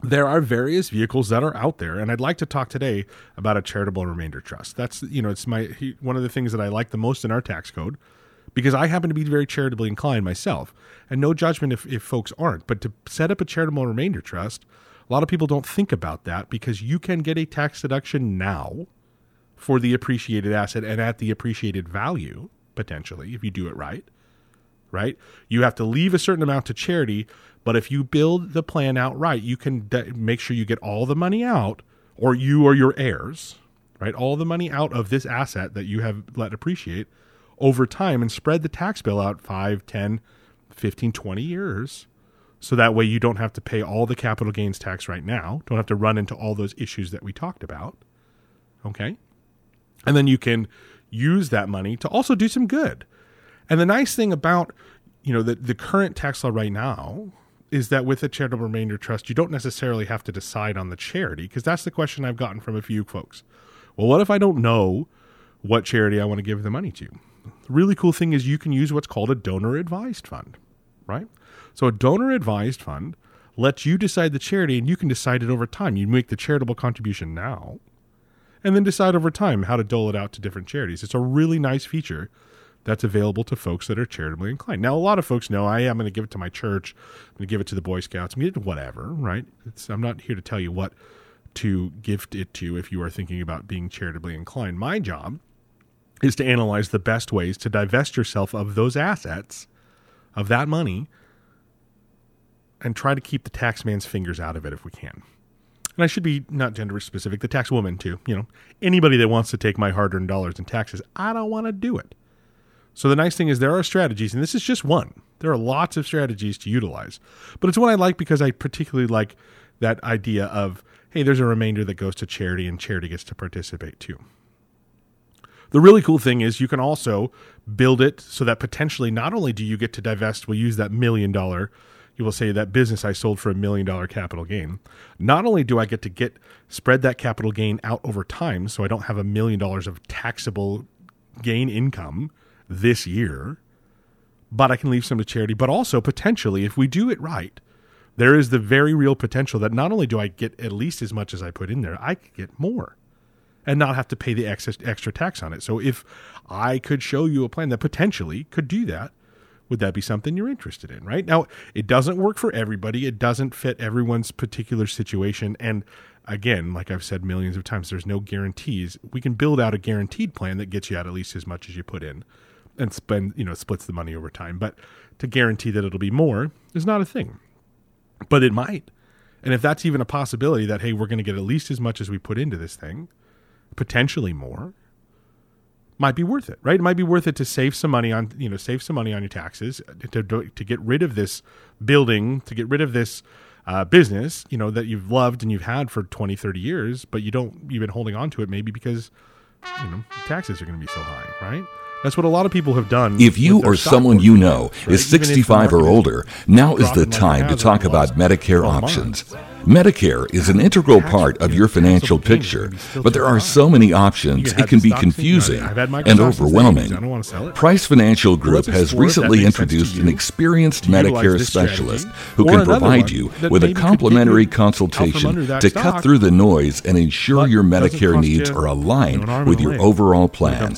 There are various vehicles that are out there, and I'd like to talk today about a charitable remainder trust. That's, it's one of the things that I like the most in our tax code, because I happen to be very charitably inclined myself, and no judgment if folks aren't, but to set up a charitable remainder trust, a lot of people don't think about that, because you can get a tax deduction now for the appreciated asset and at the appreciated value, potentially, if you do it right? You have to leave a certain amount to charity, but if you build the plan out right, you can make sure you get all the money out, or you or your heirs, right? All the money out of this asset that you have let appreciate over time, and spread the tax bill out 5, 10, 15, 20 years. So that way you don't have to pay all the capital gains tax right now, don't have to run into all those issues that we talked about, okay? And then you can use that money to also do some good. And the nice thing about, the current tax law right now is that with a charitable remainder trust, you don't necessarily have to decide on the charity, because that's the question I've gotten from a few folks. Well, what if I don't know what charity I want to give the money to? The really cool thing is you can use what's called a donor-advised fund, right? So a donor-advised fund lets you decide the charity, and you can decide it over time. You make the charitable contribution now, and then decide over time how to dole it out to different charities. It's a really nice feature that's available to folks that are charitably inclined. Now, a lot of folks know, I'm going to give it to my church, I'm going to give it to the Boy Scouts, I'm going to give it to whatever, right? I'm not here to tell you what to gift it to if you are thinking about being charitably inclined. My job is to analyze the best ways to divest yourself of those assets, of that money, and try to keep the tax man's fingers out of it if we can. And I should be not gender specific, the tax woman too. You know, anybody that wants to take my hard-earned dollars in taxes, I don't want to do it. So the nice thing is there are strategies, and this is just one. There are lots of strategies to utilize. But it's one I like because I particularly like that idea of, hey, there's a remainder that goes to charity, and charity gets to participate too. The really cool thing is you can also build it so that potentially not only do you get to divest, we'll use that $1 million, you will say that business I sold for $1 million capital gain. Not only do I get to spread that capital gain out over time so I don't have $1 million of taxable gain income this year, but I can leave some to charity. But also potentially, if we do it right, there is the very real potential that not only do I get at least as much as I put in there, I could get more and not have to pay the extra tax on it. So if I could show you a plan that potentially could do that, would that be something you're interested in? Right now, it doesn't work for everybody. It doesn't fit everyone's particular situation. And again, like I've said millions of times, there's no guarantees. We can build out a guaranteed plan that gets you at least as much as you put in and spend, you know, splits the money over time. But to guarantee that it'll be more is not a thing, but it might. And if that's even a possibility that, hey, we're going to get at least as much as we put into this thing, potentially more, might be worth it, right? It might be worth it to save some money on, you know, save some money on your taxes, to get rid of this building, to get rid of this business, you know, that you've loved and you've had for 20, 30 years, but you've been holding on to it maybe because, you know, taxes are going to be so high, right? That's what a lot of people have done. If you or someone you know is 65 or older, now is the time to talk about Medicare options. Medicare is an integral part of your financial picture, but there are so many options it can be confusing and overwhelming. Price Financial Group has recently introduced an experienced Medicare specialist who can provide you with a complimentary consultation to cut through the noise and ensure your Medicare needs are aligned with your overall plan.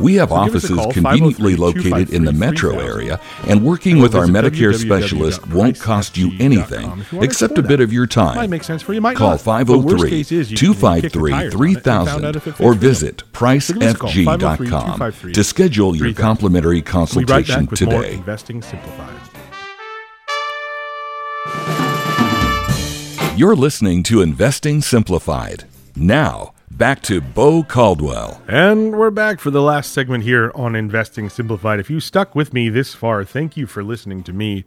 We have offices conveniently located in the metro area, and working with our Medicare specialist won't cost you anything except a bit of your time. Call 503-253-3000 or visit pricefg.com to schedule your complimentary consultation today. You're listening to Investing Simplified. Now, back to Bo Caldwell. And we're back for the last segment here on Investing Simplified. If you stuck with me this far, thank you for listening to me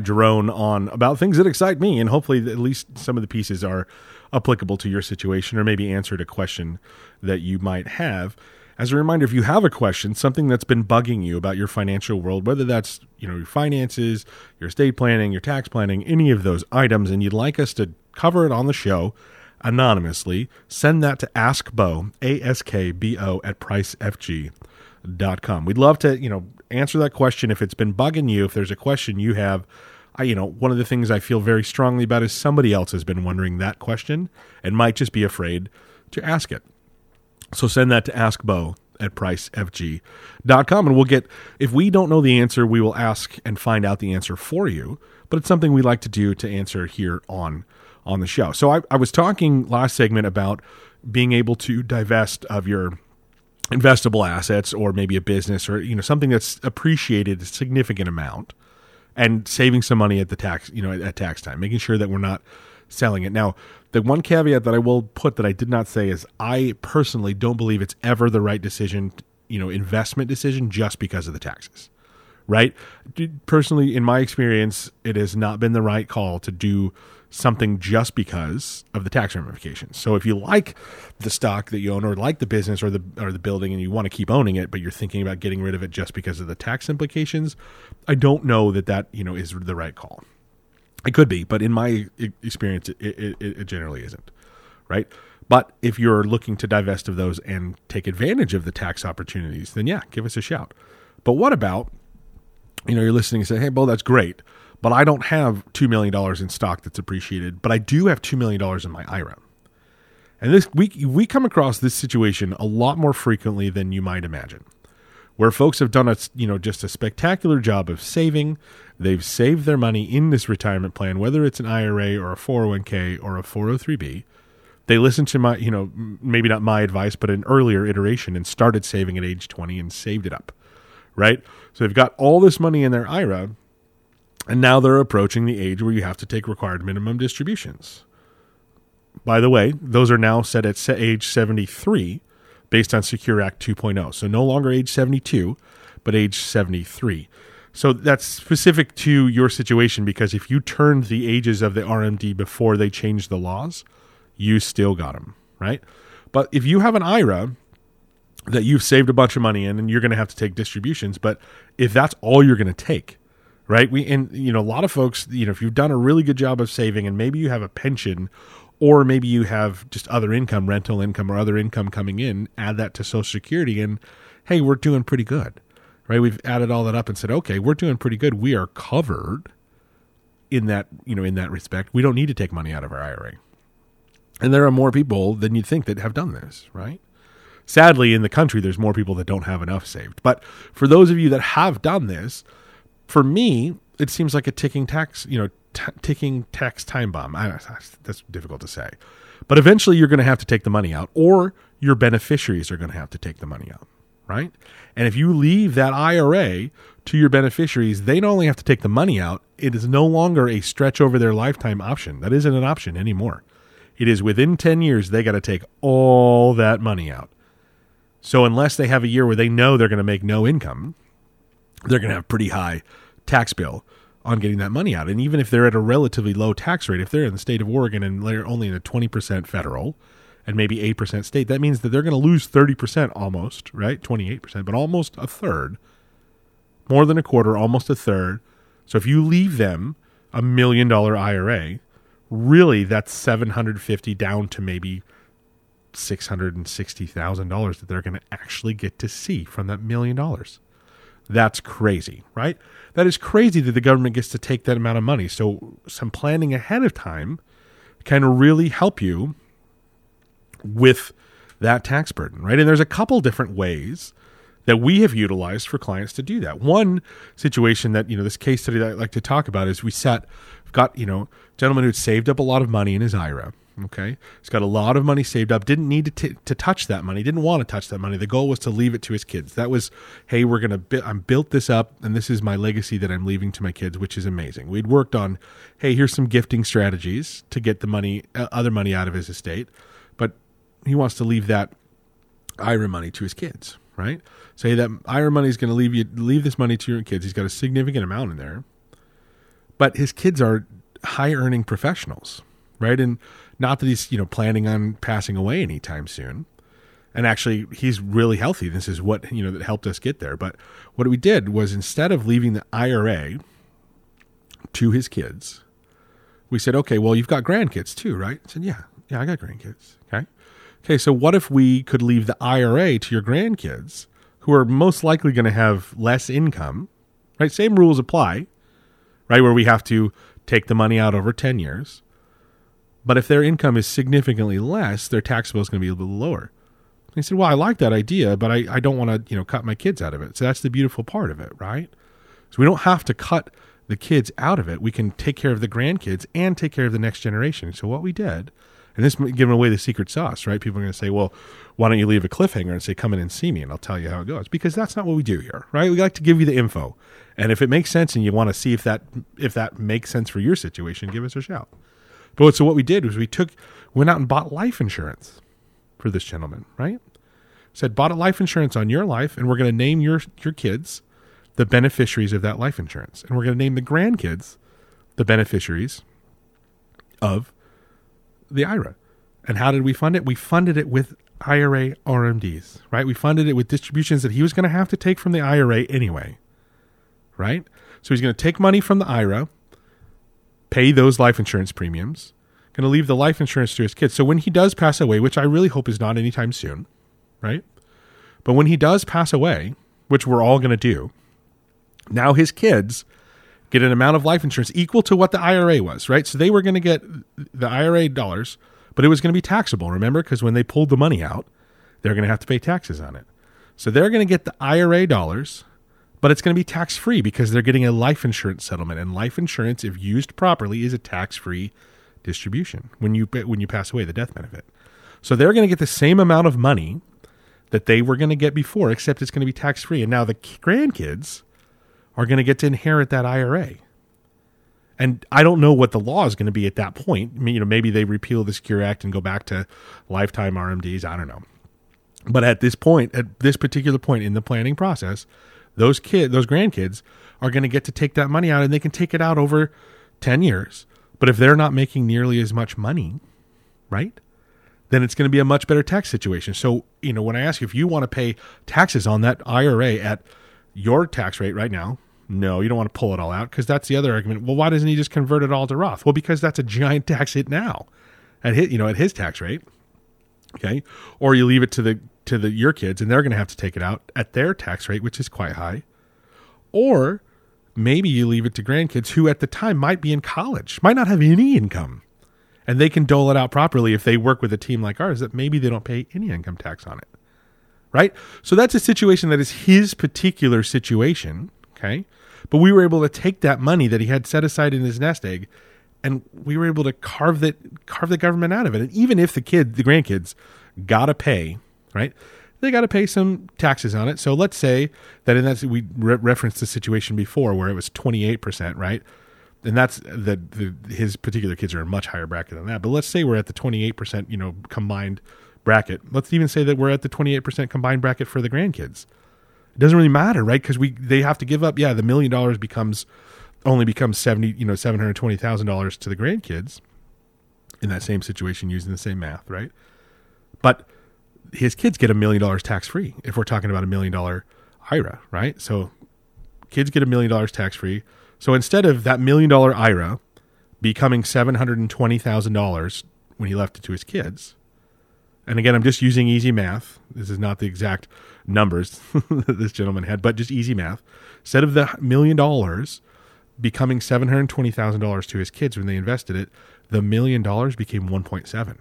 drone on about things that excite me, and hopefully at least some of the pieces are applicable to your situation or maybe answered a question that you might have. As a reminder, if you have a question, something that's been bugging you about your financial world, whether that's, you know, your finances, your estate planning, your tax planning, any of those items, and you'd like us to cover it on the show anonymously, send that to askbo, ASKBO at pricefg.com. We'd love to, you know, answer that question. If it's been bugging you, if there's a question you have, you know, one of the things I feel very strongly about is somebody else has been wondering that question and might just be afraid to ask it. So send that to askbo at pricefg.com, and we'll get, if we don't know the answer, we will ask and find out the answer for you, but it's something we like to do to answer here on the show. So I was talking last segment about being able to divest of your investable assets or maybe a business or, you know, something that's appreciated a significant amount and saving some money at the tax, you know, at tax time, making sure that we're not selling it. Now, the one caveat that I will put that I did not say is I personally don't believe it's ever the right decision, you know, investment decision just because of the taxes, right? Personally, in my experience, it has not been the right call to do something just because of the tax ramifications. So if you like the stock that you own or like the business or the building and you want to keep owning it, but you're thinking about getting rid of it just because of the tax implications, I don't know that, you know, is the right call. It could be, but in my experience, it generally isn't, right? But if you're looking to divest of those and take advantage of the tax opportunities, then yeah, give us a shout. But what about, you know, you're listening and say, hey, Bo, that's great, but I don't have $2 million in stock that's appreciated, but I do have $2 million in my IRA. And this we come across this situation a lot more frequently than you might imagine, where folks have done just a spectacular job of saving. They've saved their money in this retirement plan, whether it's an IRA or a 401k or a 403b. They listened to my, you know, maybe not my advice, but an earlier iteration, and started saving at age 20 and saved it up, right? So they've got all this money in their IRA, and now they're approaching the age where you have to take required minimum distributions. By the way, those are now set at age 73 based on Secure Act 2.0. So no longer age 72, but age 73. So that's specific to your situation, because if you turned the ages of the RMD before they changed the laws, you still got them, right? But if you have an IRA that you've saved a bunch of money in, and you're going to have to take distributions, but if that's all you're going to take, right? A lot of folks, if you've done a really good job of saving, and maybe you have a pension, or maybe you have just other income, rental income or other income coming in, add that to Social Security, and hey, we're doing pretty good, right? We've added all that up and said, okay, we're doing pretty good. We are covered in that, in that respect. We don't need to take money out of our IRA. And there are more people than you'd think that have done this, right? Sadly, in the country, there's more people that don't have enough saved. But for those of you that have done this, for me, it seems like a ticking tax time bomb. That's difficult to say. But eventually you're going to have to take the money out, or your beneficiaries are going to have to take the money out, right? And if you leave that IRA to your beneficiaries, they not only have to take the money out, it is no longer a stretch over their lifetime option. That isn't an option anymore. It is within 10 years, they got to take all that money out. So unless they have a year where they know they're going to make no income, they're going to have a pretty high tax bill on getting that money out. And even if they're at a relatively low tax rate, if they're in the state of Oregon and they're only in a 20% federal and maybe 8% state, that means that they're going to lose 30% almost, right? 28%, but almost a third, more than a quarter, almost a third. So if you leave them a $1 million IRA, really that's $750 down to maybe $660,000 that they're going to actually get to see from that $1 million. That's crazy, right? That is crazy that the government gets to take that amount of money. So some planning ahead of time can really help you with that tax burden, right? And there's a couple different ways that we have utilized for clients to do that. One situation that, this case study that I like to talk about is we've got a gentleman who'd saved up a lot of money in his IRA, okay? He's got a lot of money saved up, didn't need to touch that money, didn't want to touch that money. The goal was to leave it to his kids. That was, hey, I'm built this up, and this is my legacy that I'm leaving to my kids, which is amazing. We'd worked on, hey, here's some gifting strategies to get the money, other money out of his estate, but he wants to leave that IRA money to his kids, right? Say that IRA money is going to leave this money to your kids. He's got a significant amount in there, but his kids are high earning professionals, right? And not that he's, planning on passing away anytime soon. And actually he's really healthy. This is what, that helped us get there. But what we did was, instead of leaving the IRA to his kids, we said, okay, well, you've got grandkids too, right? I said, yeah, I got grandkids. Okay, so what if we could leave the IRA to your grandkids, who are most likely going to have less income, right? Same rules apply, right? Where we have to take the money out over 10 years. But if their income is significantly less, their tax bill is going to be a little lower. And he said, well, I like that idea, but I don't want to, cut my kids out of it. So that's the beautiful part of it, right? So we don't have to cut the kids out of it. We can take care of the grandkids and take care of the next generation. So what we did, and this is giving away the secret sauce, right? People are going to say, well, why don't you leave a cliffhanger and say, come in and see me and I'll tell you how it goes? Because that's not what we do here, right? We like to give you the info. And if it makes sense and you want to see if that makes sense for your situation, give us a shout. But so what we did was went out and bought life insurance for this gentleman, right? Said, bought a life insurance on your life, and we're going to name your kids the beneficiaries of that life insurance. And we're going to name the grandkids the beneficiaries of the IRA. And how did we fund it? We funded it with IRA RMDs, right? We funded it with distributions that he was going to have to take from the IRA anyway, right? So he's going to take money from the IRA, pay those life insurance premiums, going to leave the life insurance to his kids. So when he does pass away, which I really hope is not anytime soon, right? But when he does pass away, which we're all going to do, now his kids get an amount of life insurance equal to what the IRA was, right? So they were going to get the IRA dollars, but it was going to be taxable, remember? Because when they pulled the money out, they're going to have to pay taxes on it. So they're going to get the IRA dollars, but it's going to be tax-free because they're getting a life insurance settlement. And life insurance, if used properly, is a tax-free distribution when you pass away, the death benefit. So they're going to get the same amount of money that they were going to get before, except it's going to be tax-free. And now the grandkids are going to get to inherit that IRA. And I don't know what the law is going to be at that point. I mean, you know, maybe they repeal the Secure Act and go back to lifetime RMDs. I don't know. But at this point, at this particular point in the planning process, those grandkids are going to get to take that money out, and they can take it out over 10 years. But if they're not making nearly as much money, right, then it's going to be a much better tax situation. So, you know, when I ask you if you want to pay taxes on that IRA at your tax rate right now, no, you don't want to pull it all out, because that's the other argument. Well, why doesn't he just convert it all to Roth? Well, because that's a giant tax hit now at his tax rate. Okay. Or you leave it to your kids, and they're going to have to take it out at their tax rate, which is quite high. Or maybe you leave it to grandkids who at the time might be in college, might not have any income, and they can dole it out properly if they work with a team like ours that maybe they don't pay any income tax on it, right? So that's a situation that is his particular situation, okay? But we were able to take that money that he had set aside in his nest egg, and we were able to carve the government out of it. And even if the grandkids got to pay, right? They got to pay some taxes on it. So let's say that we referenced the situation before where it was 28%, right? And that's his particular kids are in a much higher bracket than that. But let's say we're at the 28%, you know, combined bracket. Let's even say that we're at the 28% combined bracket for the grandkids. It doesn't really matter, right? Because they have to give up. Yeah, the $1 million only becomes $720,000 to the grandkids in that same situation using the same math, right? But his kids get $1 million tax-free if we're talking about $1 million IRA, right? So kids get $1 million tax-free. So instead of that $1 million IRA becoming $720,000 when he left it to his kids, and again, I'm just using easy math. This is not the exact numbers that this gentleman had, but just easy math. Instead of the $1 million becoming $720,000 to his kids when they invested it, the $1 million became 1.7.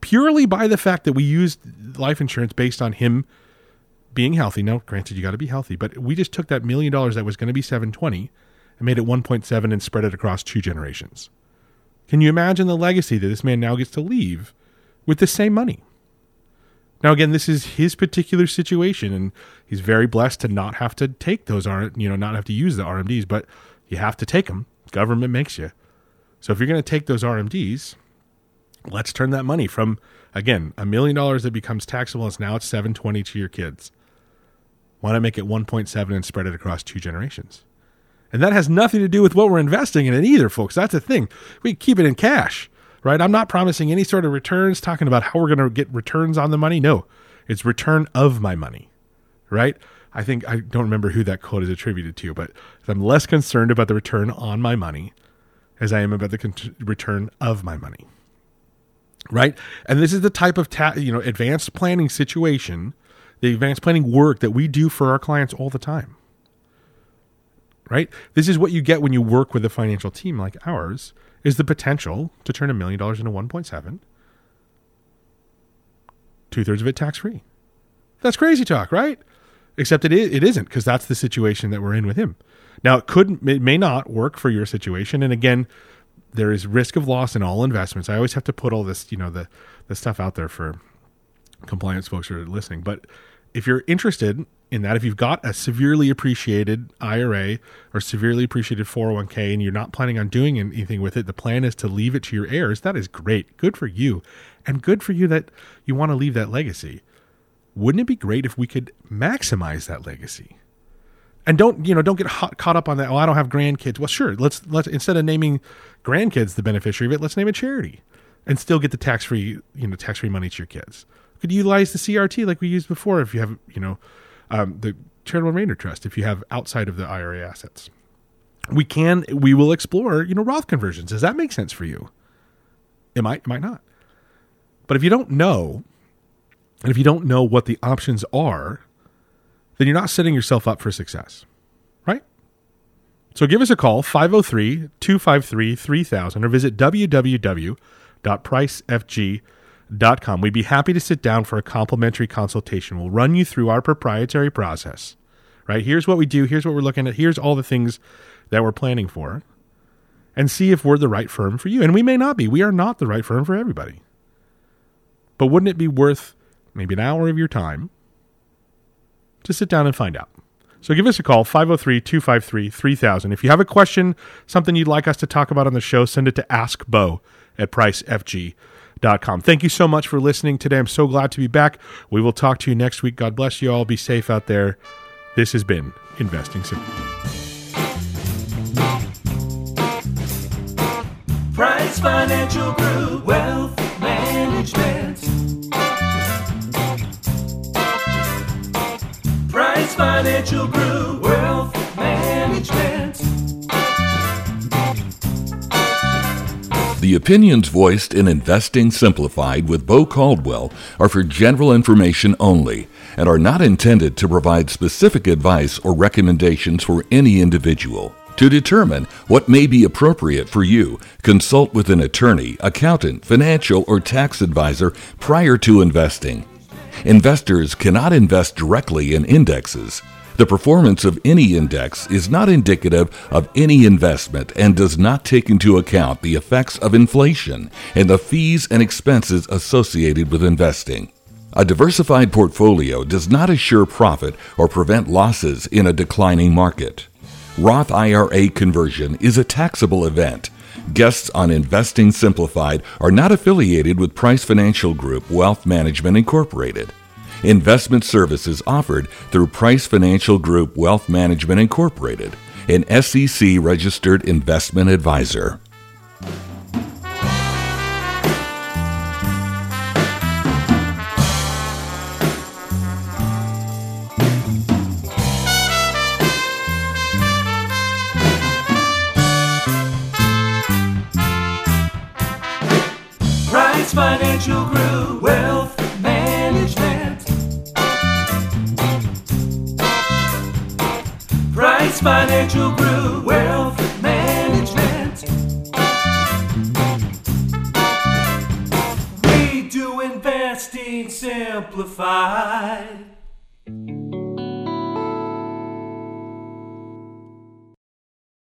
Purely by the fact that we used life insurance based on him being healthy. Now, granted, you got to be healthy, but we just took that $1 million that was going to be $720 and made it 1.7 and spread it across two generations. Can you imagine the legacy that this man now gets to leave with the same money? Now, again, this is his particular situation, and he's very blessed to not have to take those, not have to use the RMDs, but you have to take them. Government makes you. So if you're going to take those RMDs, let's turn that money from, again, $1 million that becomes taxable, and now it's $720 to your kids. Why not make it 1.7 and spread it across two generations? And that has nothing to do with what we're investing in it either, folks. That's the thing. We keep it in cash, right? I'm not promising any sort of returns, talking about how we're going to get returns on the money. No, it's return of my money, right? I don't remember who that quote is attributed to, but I'm less concerned about the return on my money as I am about the return of my money. Right. And this is the type of, advanced planning situation, the advanced planning work that we do for our clients all the time. Right. This is what you get when you work with a financial team like ours, is the potential to turn $1 million into 1.7, 2/3 of it tax-free. That's crazy talk, right? Except it isn't, because that's the situation that we're in with him. Now, it may not work for your situation. And again, there is risk of loss in all investments. I always have to put all this, the stuff out there for compliance folks who are listening. But if you're interested in that, if you've got a severely appreciated IRA or severely appreciated 401k and you're not planning on doing anything with it, the plan is to leave it to your heirs. That is great. Good for you. And good for you that you want to leave that legacy. Wouldn't it be great if we could maximize that legacy? And don't get caught up on that. Oh, I don't have grandkids. Well, sure. Let's instead of naming grandkids the beneficiary of it, let's name a charity, and still get the tax-free money to your kids. You could utilize the CRT like we used before if you have the charitable remainder trust if you have outside of the IRA assets. We will explore Roth conversions. Does that make sense for you? It might not. But if you don't know, and if you don't know what the options are, then you're not setting yourself up for success, right? So give us a call, 503-253-3000, or visit www.pricefg.com. We'd be happy to sit down for a complimentary consultation. We'll run you through our proprietary process, right? Here's what we do. Here's what we're looking at. Here's all the things that we're planning for, and see if we're the right firm for you. And we may not be. We are not the right firm for everybody. But wouldn't it be worth maybe an hour of your time to sit down and find out? So give us a call, 503-253-3000. If you have a question, something you'd like us to talk about on the show, send it to askbo@pricefg.com. Thank you so much for listening today. I'm so glad to be back. We will talk to you next week. God bless you all. Be safe out there. This has been Investing Simple. Price Financial Group Wealth Management. Price Financial Group Wealth Management. The opinions voiced in Investing Simplified with Bo Caldwell are for general information only and are not intended to provide specific advice or recommendations for any individual. To determine what may be appropriate for you, consult with an attorney, accountant, financial, or tax advisor prior to investing. Investors cannot invest directly in indexes. The performance of any index is not indicative of any investment and does not take into account the effects of inflation and the fees and expenses associated with investing. A diversified portfolio does not assure profit or prevent losses in a declining market. Roth IRA conversion is a taxable event. Guests on Investing Simplified are not affiliated with Price Financial Group Wealth Management Incorporated. Investment services offered through Price Financial Group Wealth Management Incorporated, an SEC-registered investment advisor. Financial Group Wealth Management. Price Financial Group Wealth Management. We do Investing Simplified.